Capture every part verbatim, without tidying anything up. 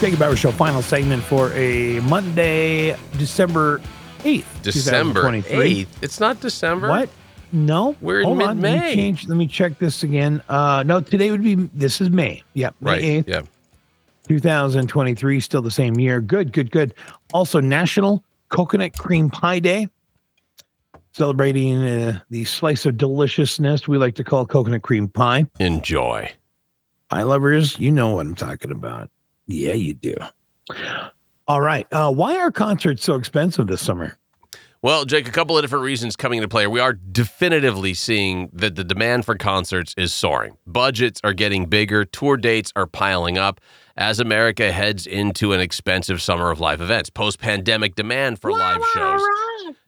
Jake and Bauer Show, final segment for a Monday, December eighth. December eighth? It's not December? What? No. We're in mid-May. Let me change, let me check this again. Uh, no, today would be, this is May. Yeah, May eighth. Yeah. two thousand twenty-three, still the same year. Good, good, good. Also, National Coconut Cream Pie Day. Celebrating uh, the slice of deliciousness we like to call coconut cream pie. Enjoy. Pie lovers, you know what I'm talking about. Yeah, you do. All right. Uh, why are concerts so expensive this summer? Well, Jake, a couple of different reasons coming into play. We are definitively seeing that the demand for concerts is soaring. Budgets are getting bigger. Tour dates are piling up as America heads into an expensive summer of live events. Post-pandemic demand for live shows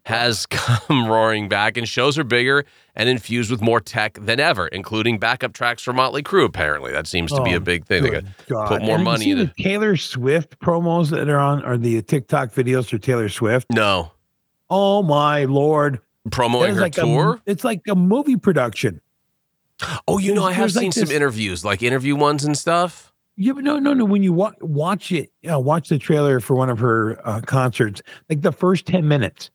has come roaring back, and shows are bigger and infused with more tech than ever, including backup tracks for Motley Crue, apparently. That seems to oh, be a big thing. They got God. put more and money in it. Taylor Swift promos that are on, or the TikTok videos for Taylor Swift? No. Oh, my Lord. Promoting her like tour? A, it's like a movie production. Oh, you there's, know, I have seen like some this, interviews, like interview ones and stuff. Yeah, but no, no, no. When you wa- watch it, you know, watch the trailer for one of her uh, concerts, like the first ten minutes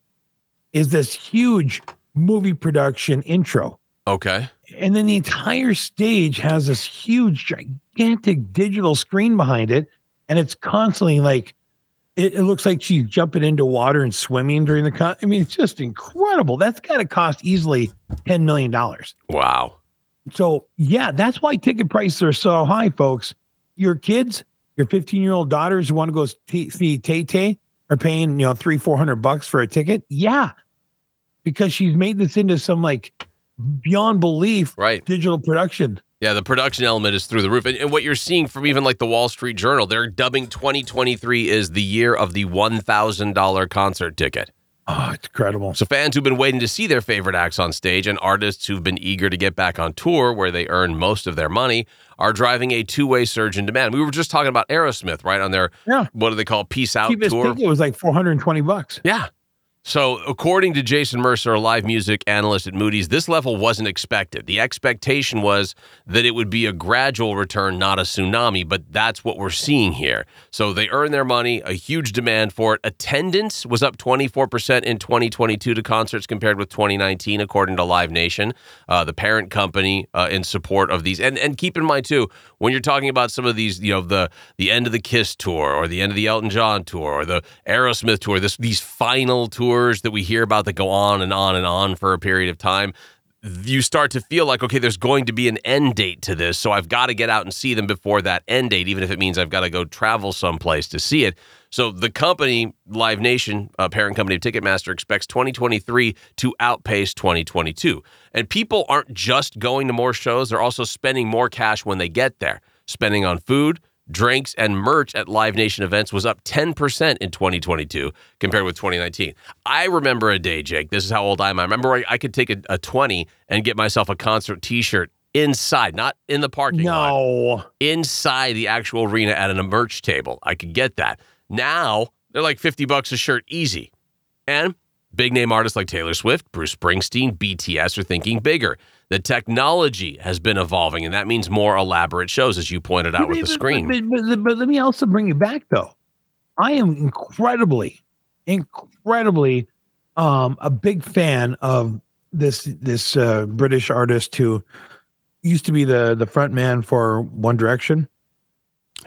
is this huge movie production intro. Okay. And then the entire stage has this huge, gigantic digital screen behind it, and it's constantly like, It, it looks like she's jumping into water and swimming during the con. I mean, it's just incredible. That's got to cost easily ten million dollars. Wow. So, yeah, that's why ticket prices are so high, folks. Your kids, your fifteen-year-old daughters who want to go t- see Tay-Tay are paying, you know, three, four hundred bucks for a ticket. Yeah, because she's made this into some, like, beyond belief right. digital production. Yeah, the production element is through the roof. And, and what you're seeing from even like the Wall Street Journal, they're dubbing twenty twenty-three is the year of the one thousand dollars concert ticket. Oh, it's incredible. So fans who've been waiting to see their favorite acts on stage and artists who've been eager to get back on tour where they earn most of their money are driving a two-way surge in demand. We were just talking about Aerosmith, right? On their, yeah. what do they call, Peace Out Cheapest tour? Ticket was like four hundred twenty bucks. Yeah. So, according to Jason Mercer, a live music analyst at Moody's, this level wasn't expected. The expectation was that it would be a gradual return, not a tsunami, but that's what we're seeing here. So, they earn their money, a huge demand for it. Attendance was up twenty-four percent in twenty twenty-two to concerts compared with twenty nineteen, according to Live Nation, uh, the parent company uh, in support of these. And and keep in mind, too, when you're talking about some of these, you know, the, the end of the Kiss tour or the end of the Elton John tour or the Aerosmith tour, this these final tours that we hear about that go on and on and on for a period of time, you start to feel like, okay, there's going to be an end date to this, so I've got to get out and see them before that end date, even if it means I've got to go travel someplace to see it. So the company, Live Nation, a parent company of Ticketmaster, expects twenty twenty-three to outpace twenty twenty-two. And people aren't just going to more shows, they're also spending more cash when they get there, spending on food, drinks, and merch at Live Nation events was up ten percent in twenty twenty-two compared with twenty nineteen. I remember a day, Jake, this is how old I am. I remember I, I could take a, a twenty and get myself a concert t-shirt inside, not in the parking no. lot, inside the actual arena at a merch table. I could get that. Now, they're like fifty bucks a shirt, easy. And big name artists like Taylor Swift, Bruce Springsteen, B T S are thinking bigger. The technology has been evolving, and that means more elaborate shows, as you pointed out but, with the screen. But, but, but let me also bring you back, though. I am incredibly, incredibly um, a big fan of this this uh, British artist who used to be the, the front man for One Direction.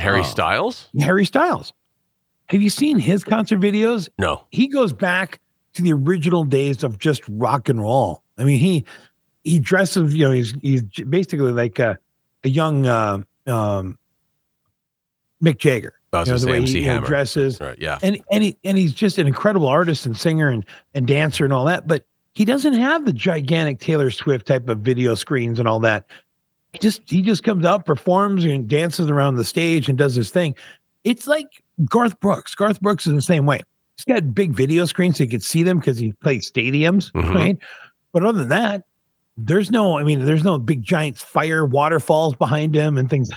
Harry uh, Styles? Harry Styles. Have you seen his concert videos? No. He goes back to the original days of just rock and roll. I mean, he... He dresses, you know, he's he's basically like a, a young uh, um, Mick Jagger. That's you know, the way he, he dresses. Right, yeah. And and he and he's just an incredible artist and singer and, and dancer and all that, but he doesn't have the gigantic Taylor Swift type of video screens and all that. He just he just comes out, performs and dances around the stage and does his thing. It's like Garth Brooks. Garth Brooks is the same way. He's got big video screens so you can see them because he plays stadiums, mm-hmm. right? But other than that, There's no, I mean, there's no big giant fire waterfalls behind him and things.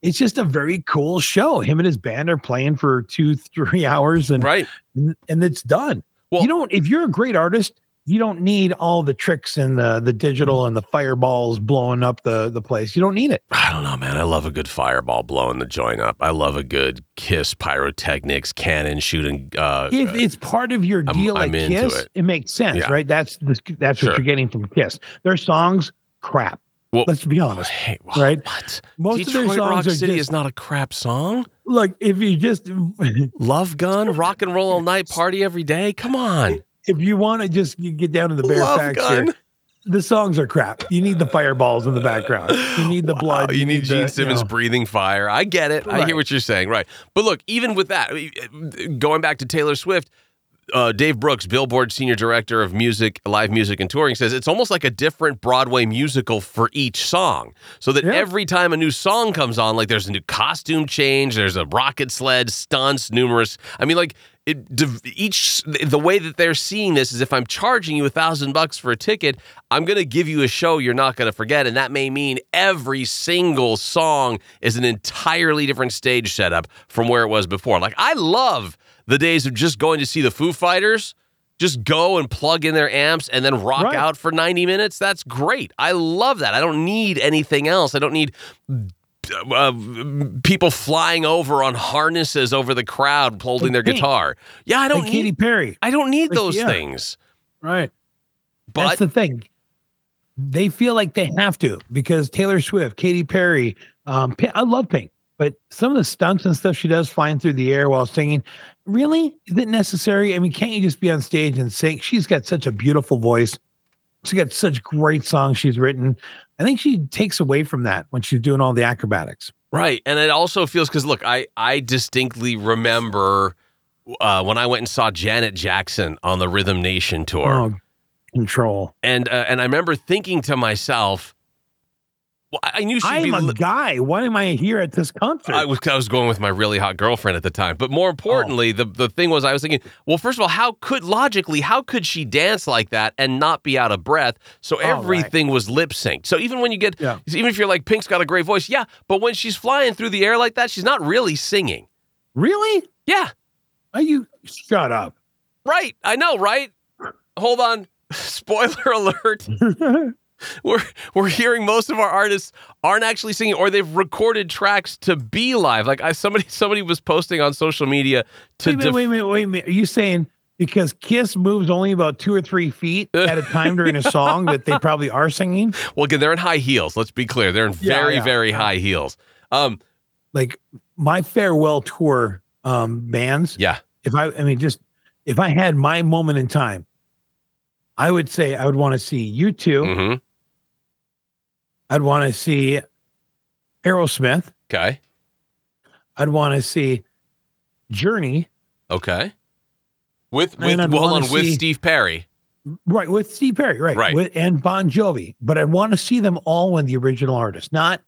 It's just a very cool show. Him and his band are playing for two, three hours and right. and it's done. Well, you don't, if you're a great artist, you don't need all the tricks and the the digital and the fireballs blowing up the the place. You don't need it. I don't know, man. I love a good fireball blowing the joint up. I love a good Kiss pyrotechnics, cannon shooting. Uh, if it's part of your deal I'm, I'm at Kiss, it. it makes sense, yeah. right? That's the, that's sure. what you're getting from Kiss. Their songs, crap. Well, let's be honest, hey, well, right? What? Most Detroit of their songs Rock are City just, is not a crap song. Look, if you just Love Gun, Rock and Roll All Night, Party Every Day. Come on. If you want to just you get down to the bare Love facts gun. here, the songs are crap. You need the fireballs in the background. You need the wow, blood. You, you need, need Gene the, Simmons you know. breathing fire. I get it. Right. I hear what you're saying. Right. But look, even with that, going back to Taylor Swift, uh, Dave Brooks, Billboard Senior Director of Music, Live Music and Touring, says it's almost like a different Broadway musical for each song. So that yeah. every time a new song comes on, like there's a new costume change, there's a rocket sled, stunts, numerous. I mean, like... It, each the way that they're seeing this is if I'm charging you a thousand bucks for a ticket, I'm going to give you a show you're not going to forget. And that may mean every single song is an entirely different stage setup from where it was before. Like, I love the days of just going to see the Foo Fighters, just go and plug in their amps and then rock right. out for ninety minutes. That's great. I love that. I don't need anything else. I don't need... Uh, people flying over on harnesses over the crowd holding like their Pink. guitar. Yeah, I don't like need Katy Perry. I don't need like, those yeah. things. Right. But that's the thing. They feel like they have to because Taylor Swift, Katy Perry, um, I love Pink, but some of the stunts and stuff she does flying through the air while singing, really? Is it necessary? I mean, can't you just be on stage and sing? She's got such a beautiful voice. She got such great songs she's written. I think she takes away from that when she's doing all the acrobatics. Right. And it also feels, because look, I, I distinctly remember uh, when I went and saw Janet Jackson on the Rhythm Nation tour. Oh, control. And uh, and I remember thinking to myself, well, I knew she'd I'm be... I'm a li- guy. Why am I here at this concert? I was, I was going with my really hot girlfriend at the time. But more importantly, oh. the, the thing was I was thinking, well, first of all, how could, logically, how could she dance like that and not be out of breath? So everything oh, right. was lip synced. So even when you get, yeah. even if you're like, Pink's got a great voice, yeah, but when she's flying through the air like that, she's not really singing. Really? Yeah. Are you, shut up. Right. I know, right? Hold on. Spoiler alert. We're we're hearing most of our artists aren't actually singing, or they've recorded tracks to be live. Like I somebody somebody was posting on social media to wait a minute, def- wait a minute, wait a minute. Are you saying because Kiss moves only about two or three feet at a time during a song that they probably are singing? Well, again, they're in high heels. Let's be clear, they're in yeah, very yeah. very high heels. Um, like my farewell tour um, bands. Yeah. If I I mean just if I had my moment in time, I would say I would want to see U two. Mm-hmm. I'd want to see Aerosmith. Okay. I'd want to see Journey. Okay. With with well, hold on, see, with Steve Perry. Right, with Steve Perry, right. right. With, and Bon Jovi. But I want to see them all when the original artist, not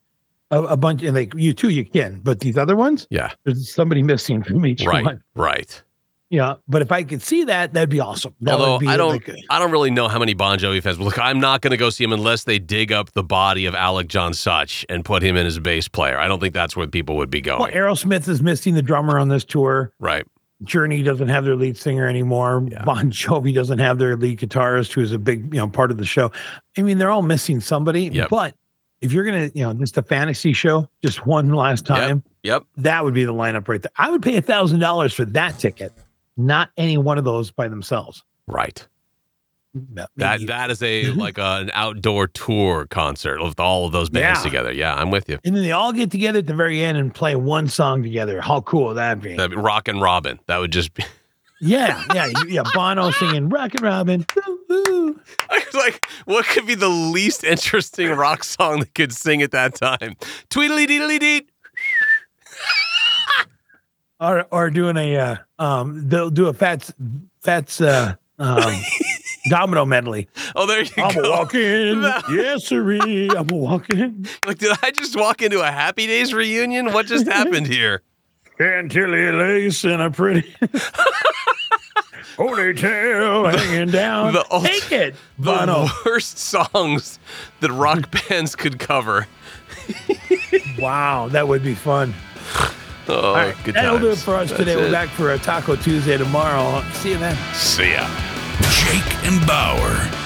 a, a bunch, and like you two, you can, but these other ones? Yeah. There's somebody missing from each right, one. Right, right. Yeah, but if I could see that, that'd be awesome. That Although would be I don't, like a, I don't really know how many Bon Jovi fans. But look, I'm not going to go see him unless they dig up the body of Alec John Such and put him in as a bass player. I don't think that's where people would be going. Well, Aerosmith is missing the drummer on this tour. Right. Journey doesn't have their lead singer anymore. Yeah. Bon Jovi doesn't have their lead guitarist, who is a big, you know, part of the show. I mean, they're all missing somebody. Yep. But if you're going to, you know, just a fantasy show, just one last time. Yep. yep. That would be the lineup right there. I would pay a thousand dollars for that ticket. Not any one of those by themselves. Right. No, that that is a like a, an outdoor tour concert with all of those bands yeah. together. Yeah, I'm with you. And then they all get together at the very end and play one song together. How cool would that be? That'd be Rockin' Robin. That would just be. Yeah, yeah, yeah. Bono singing Rockin' Robin. Woo-hoo. I was like, what could be the least interesting rock song they could sing at that time? Tweedly deedly deed. Or, or doing a, uh, um, they'll do a Fats, Fats, uh, um, Domino medley. Oh, there you I'm go. I'm walking. No. Yes, sirree. I'm walking. Like, did I just walk into a Happy Days reunion? What just happened here? Chantilly lace and a pretty ponytail hanging down. The old, Take it, Bono. The worst songs that rock bands could cover. Wow, that would be fun. Oh, all right, good that'll times. do it for us That's today. It. We're back for a Taco Tuesday tomorrow. See you, man. See ya. Jake and Bauer.